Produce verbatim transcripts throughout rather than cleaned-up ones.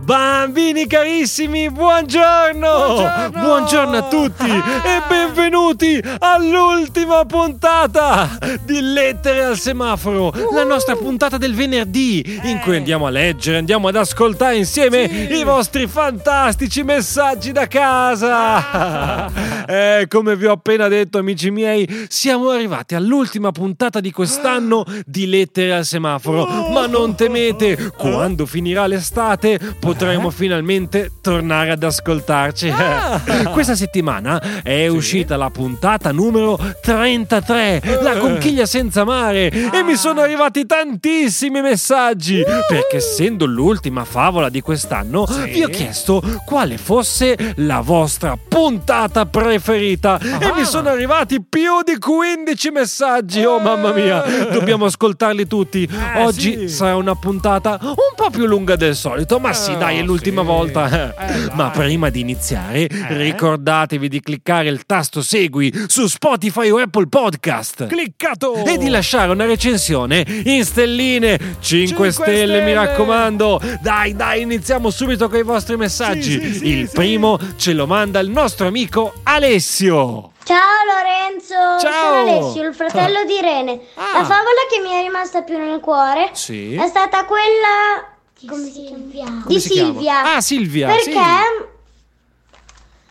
Bambini carissimi, buongiorno! Buongiorno! Buongiorno a tutti ah! e benvenuti all'ultima puntata di Lettere al Semaforo, uh! la nostra puntata del venerdì, eh. in cui andiamo a leggere, andiamo ad ascoltare insieme sì. i vostri fantastici messaggi da casa. Ah! Eh, come vi ho appena detto, amici miei, siamo arrivati all'ultima puntata di quest'anno di Lettere al Semaforo, oh! ma non temete, quando finirà l'estate potremo eh? finalmente tornare ad ascoltarci. Ah! Questa settimana è sì. uscita la puntata numero trentatré, uh! La conchiglia senza mare, ah! e mi sono arrivati tantissimi messaggi, uh! perché essendo l'ultima favola di quest'anno sì. vi ho chiesto quale fosse la vostra puntata preferita, ah! e mi sono arrivati più di quindici messaggi. Oh mamma mia, dobbiamo ascoltarli tutti. eh, oggi sì. sarà una puntata un po' più lunga del solito, ma sì dai, è l'ultima sì. volta. eh, Ma prima di iniziare eh? ricordatevi di cliccare il tasto segui su Spotify o Apple Podcast. Cliccato! E di lasciare una recensione in stelline. Cinque, cinque stelle, stelle, mi raccomando. Dai dai, iniziamo subito con i vostri messaggi. sì, sì, sì, Il sì. primo ce lo manda il nostro amico Alessio. Ciao Lorenzo, Ciao. sono Alessio, il fratello di Irene. ah. La favola che mi è rimasta più nel cuore sì. è stata quella... Come si chiama? Di Silvia. Ah, Silvia. Perché? Sì.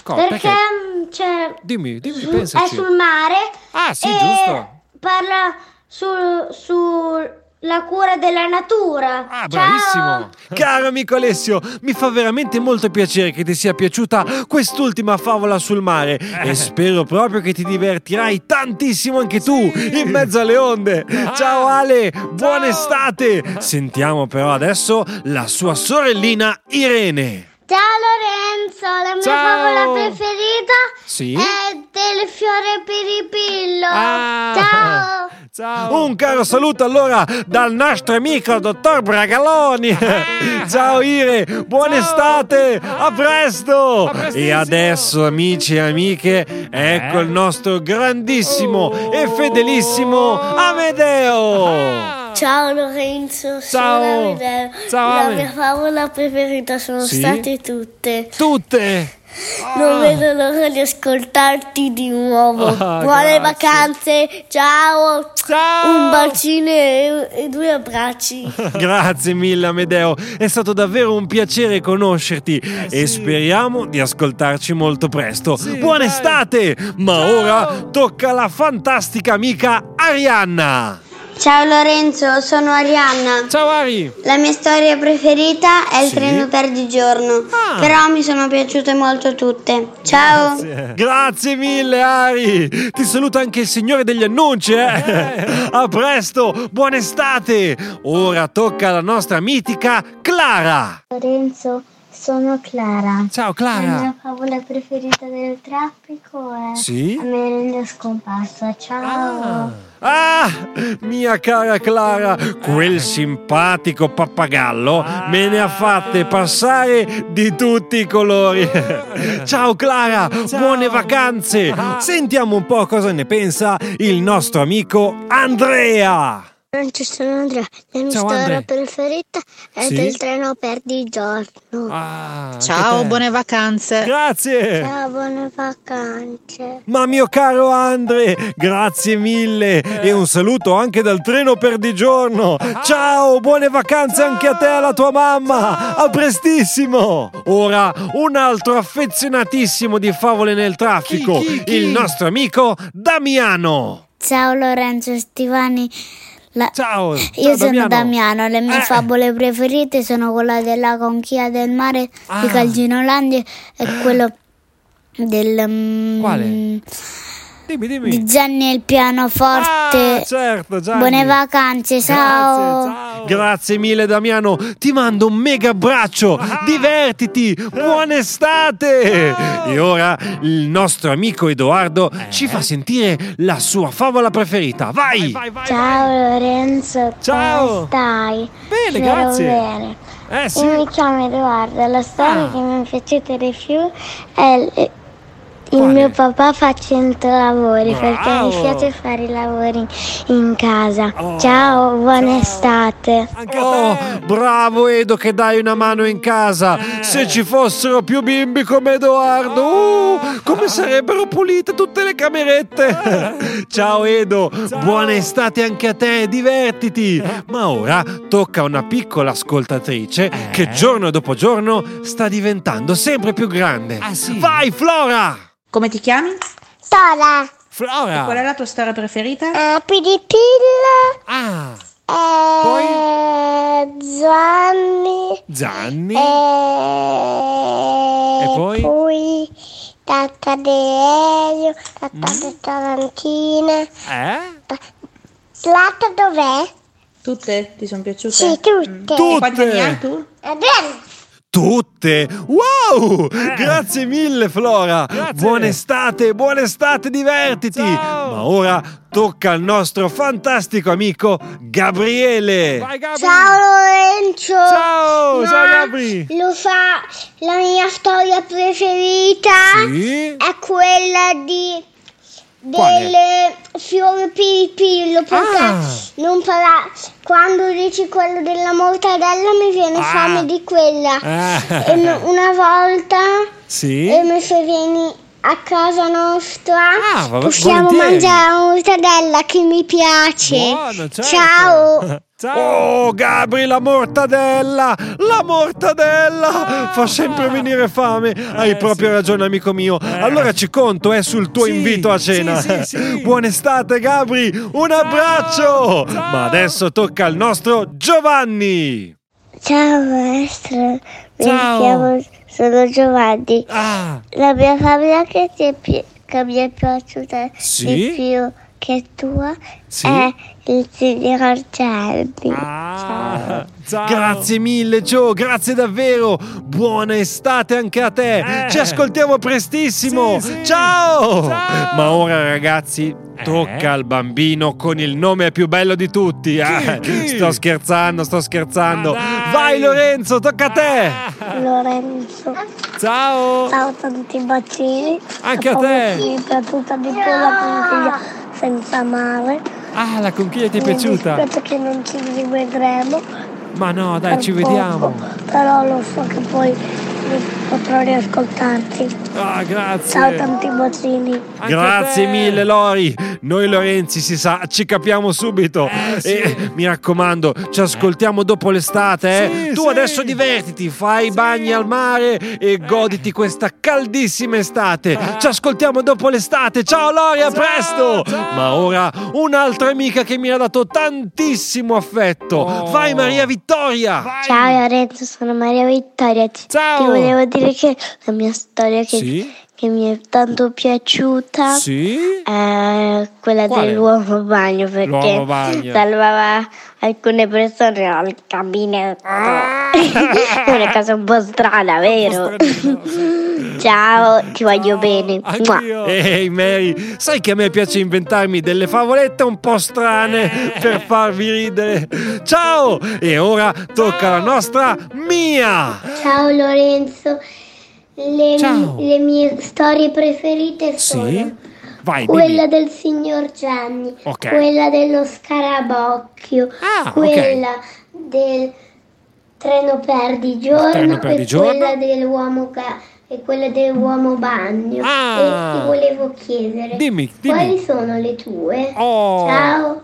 Co, perché? Perché cioè, dimmi, dimmi, su, pensaci. È sul mare. Ah, sì, e giusto. Parla sul sul la cura della natura. Ah, bravissimo. Ciao. Caro amico Alessio, mi fa veramente molto piacere che ti sia piaciuta quest'ultima favola sul mare, eh. e spero proprio che ti divertirai tantissimo anche tu sì. in mezzo alle onde. ah. Ciao Ale, buona Ciao. estate. Sentiamo però adesso la sua sorellina Irene. Ciao Lorenzo, la mia Ciao. favola preferita sì? è del fiore piripillo. ah. Ciao. Ciao. Un caro saluto allora dal nostro amico dottor Bragaloni. Ciao Ire, buona Ciao. estate, a presto. A e adesso, amici e amiche, ecco eh? il nostro grandissimo oh. e fedelissimo Amedeo. ah. Ciao Lorenzo, Ciao. sono Amedeo. Ciao, la mia favola preferita sono sì? state tutte. Tutte? Ah. Non vedo l'ora di ascoltarti di nuovo. ah, Buone grazie. vacanze, ciao. Ciao. Un bacino e, e due abbracci. Grazie mille Amedeo, è stato davvero un piacere conoscerti, eh, e sì. speriamo di ascoltarci molto presto. sì, Buona estate. Ma ciao. ora tocca alla fantastica amica Arianna. Ciao Lorenzo, sono Arianna. Ciao Ari. La mia storia preferita è il sì? treno perdigiorno. ah. Però mi sono piaciute molto tutte. Ciao. Grazie, Grazie mille Ari. Ti saluta anche il signore degli annunci. eh? eh. A presto, buona estate. Ora tocca alla nostra mitica Clara. Lorenzo, sono Clara. Ciao Clara. La mia favola preferita del traffico è sì? la merenda scomparsa. Ciao. ah. Ah, mia cara Clara, quel simpatico pappagallo me ne ha fatte passare di tutti i colori. Ciao Clara, Ciao. buone vacanze. Sentiamo un po' cosa ne pensa il nostro amico Andrea. Non ci sono Andrea, la mia Ciao, storia Andrea. preferita è sì? del treno perdigiorno. ah, Ciao, buone vacanze. Grazie. Ciao, buone vacanze. Ma mio caro Andre, grazie mille, eh. e un saluto anche dal treno perdigiorno. ah. Ciao, buone vacanze Ciao. anche a te e alla tua mamma. Ciao. A prestissimo. Ora un altro affezionatissimo di favole nel traffico, chi, chi, chi? il nostro amico Damiano. Ciao Lorenzo e Stivani. La... Ciao, io Ciao, sono Damiano. Damiano. Le mie eh. favole preferite sono quella della conchiglia del mare ah. di Calginolandia e quello del... Quale? Dimmi, dimmi. Di Gianni il pianoforte. Ah, certo, Gianni. Buone vacanze, ciao. Grazie, ciao. Grazie mille, Damiano. Ti mando un mega abbraccio. Ah. Divertiti. Buona estate. Oh. E ora il nostro amico Edoardo eh. ci fa sentire la sua favola preferita. Vai. Vai, vai, vai, ciao, vai. Lorenzo. Ciao. Come stai? Bene, Spero grazie. Bene. Eh, sì. Io mi chiamo Edoardo. La storia ah. che mi è piaciuta di più è l- il Quale? mio papà fa cento lavori wow. perché mi piace fare i lavori in casa. Oh, ciao, buona ciao. estate. Anche oh, bravo Edo che dai una mano in casa. Eh. Se ci fossero più bimbi come Edoardo, oh. uh, come sarebbero pulite tutte le camerette. Eh. Ciao Edo, ciao. Buona estate anche a te, divertiti. Eh. Ma ora tocca a una piccola ascoltatrice eh. che giorno dopo giorno sta diventando sempre più grande. Ah, sì. Vai Flora! Come ti chiami? Flora. Flora. E qual è la tua storia preferita? Uh, Piripilla. Ah. E... Poi? Gianni. Gianni. E... e poi? Poi Tata De Elio, Tata mm. De Tarantina. Eh? Ta... Tata dov'è? Tutte? Ti sono piaciute? Sì, tutte. Mm. Tutte. E quanti ne hai tu? Eh, bene. Tutte? Wow! Eh. Grazie mille Flora! Grazie. Buona estate, buona estate, divertiti! Ciao. Ma ora tocca al nostro fantastico amico Gabriele! Vai, Gabri. Ciao Lorenzo! Ciao! Ma ciao Gabri! Lo fa la mia storia preferita sì. è quella di delle fiori piripillo perché ah. non parla quando dici quello della mortadella mi viene ah. fame di quella ah. e una volta sì. e mi se vieni a casa nostra ah, vabbè, possiamo volentieri. mangiare la mortadella che mi piace. Buono, certo. Ciao. Ciao. Oh Gabri, la mortadella, la mortadella ah, fa sempre venire fame. eh, Hai proprio sì. ragione amico mio. eh. Allora ci conto eh, sul tuo sì, invito a cena. sì, sì, sì. Buona estate Gabri, un ciao, abbraccio. ciao. Ma adesso tocca al nostro Giovanni. Ciao maestro, ciao. Mi chiamo, sono Giovanni. ah. La mia favola che, ti è pi- che mi è piaciuta sì? di più che tua sì? è il signor Arcelli. ah, ciao. ciao Grazie mille Gio, grazie davvero. Buona estate anche a te. eh. Ci ascoltiamo prestissimo. sì, sì. Ciao. ciao Ma ora ragazzi tocca eh. al bambino con il nome più bello di tutti. Chi, ah, chi? Sto scherzando, sto scherzando. ah, Vai Lorenzo, tocca a te. ah. Lorenzo, ciao. Ciao, tanti bacini. Anche a te. Mi è piaciuta di più la conchiglia senza mare. Ah, la conchiglia ti è piaciuta? Mi dispiace che non ci rivedremo. Ma no, dai, ci poco, vediamo. Però lo so che poi potrò riascoltarti. Ah, grazie. Ciao, tanti bacini. Anche grazie mille Lori. Noi Lorenzi si sa, ci capiamo subito. eh, sì. E mi raccomando, ci ascoltiamo dopo l'estate. eh? sì, Tu sì. adesso divertiti, fai i sì. bagni al mare e eh. goditi questa caldissima estate. ah. Ci ascoltiamo dopo l'estate. Ciao Lori, a ciao, presto. ciao. Ma ora un'altra amica che mi ha dato tantissimo affetto. oh. Vai Maria Vittoria. Vai. Ciao Lorenzo, sono Maria Vittoria. Ciao. Ti volevo dire che la mia storia che, sì? che mi è tanto piaciuta sì? è quella Quale? dell'uomo bagno, perché bagno. salvava alcune persone al gabinetto. ah! È una cosa un po' strana, vero? Ciao, ti voglio oh, bene. Ehi hey Mary, sai che a me piace inventarmi delle favolette un po' strane eh. per farvi ridere. Ciao! E ora tocca alla nostra Mia. Ciao Lorenzo, le, Ciao. Mi, le mie storie preferite sono sì? Vai, quella dimmi. del signor Gianni, okay. quella dello scarabocchio, ah, quella okay. del treno perdigiorno treno per e quella dell'uomo ca- e quella dell'uomo bagno. ah. E ti volevo chiedere, dimmi, dimmi. quali sono le tue? oh. Ciao.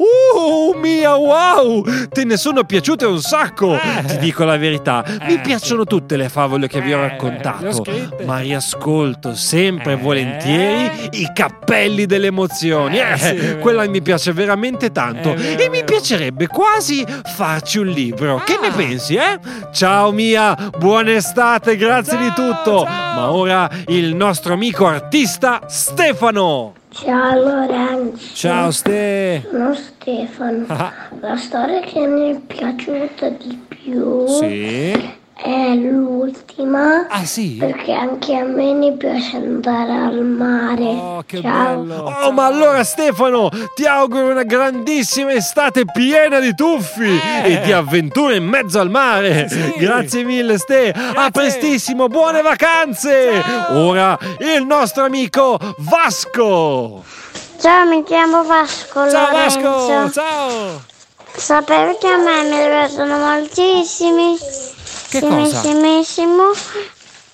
Uh, Mia, wow! Te ne sono piaciute un sacco! Eh, Ti dico la verità, eh, mi piacciono tutte le favole che eh, vi ho raccontato, ho ma riascolto sempre eh, volentieri i cappelli delle emozioni. Eh, eh, sì, quella mi piace veramente tanto vero, e mi piacerebbe quasi farci un libro. Ah. Che ne pensi, eh? Ciao Mia, buona estate, grazie ciao, di tutto! Ciao. Ma ora il nostro amico artista Stefano! Ciao Lorenzo. Ciao Ste. Sono Stefano. Ah. La storia che mi è piaciuta di più, sì, è l'ultima. Ah sì? Perché anche a me mi piace andare al mare. Oh, che ciao. Bello. Oh, ciao. Ma allora Stefano, ti auguro una grandissima estate piena di tuffi eh. e di avventure in mezzo al mare. Sì. Grazie mille Ste. Grazie. A prestissimo, buone vacanze. Ciao. Ora il nostro amico Vasco. Ciao, mi chiamo Vasco. Ciao Lorenzo. Vasco. Ciao. Sapevi che a me mi piacciono moltissimi? Che Simissimissimo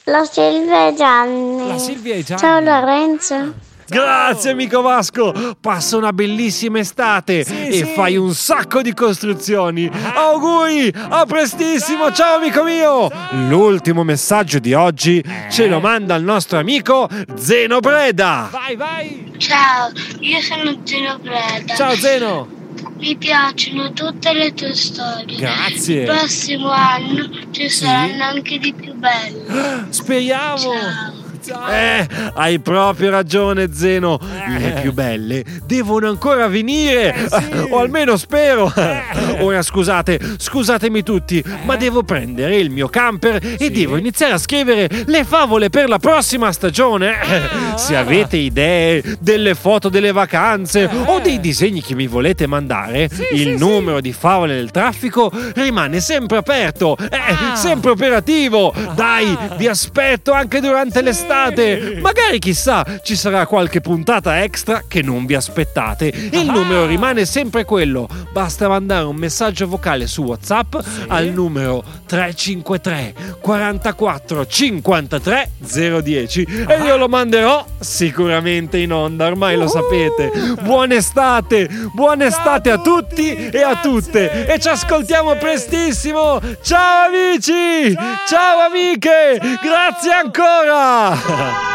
la Silvia e Gianni. La Silvia e Gianni. Ciao Lorenzo. Grazie amico Vasco. Passa una bellissima estate, sì, e sì, fai un sacco di costruzioni. Ah. Auguri, a prestissimo. Ciao, ciao amico mio. Ciao. L'ultimo messaggio di oggi eh. ce lo manda il nostro amico Zeno Preda. Vai, vai. Ciao, io sono Zeno Preda. Ciao Zeno. Mi piacciono tutte le tue storie. Grazie. Il prossimo anno ci saranno, sì, anche di più belle. Speriamo. Ciao. Eh, hai proprio ragione Zeno, eh. le più belle devono ancora venire, eh, sì. o almeno spero. eh. Ora scusate, scusatemi tutti, eh. ma devo prendere il mio camper, sì, e devo iniziare a scrivere le favole per la prossima stagione. ah. Se avete idee, delle foto delle vacanze, eh. o dei disegni che mi volete mandare, sì, il sì, numero sì. di favole del traffico rimane sempre aperto, eh, ah. sempre operativo. ah. Dai, vi aspetto anche durante sì. l'estate. Magari, chissà, ci sarà qualche puntata extra che non vi aspettate. Il numero rimane sempre quello. Basta mandare un messaggio vocale su WhatsApp, sì, al numero tre cinque tre, quarantaquattro, cinquantatré, zero dieci e io lo manderò sicuramente in onda. Ormai lo sapete. Buona estate, buona estate a tutti e a tutte, e ci ascoltiamo prestissimo. Ciao amici, ciao amiche, grazie ancora. Ha ha ha.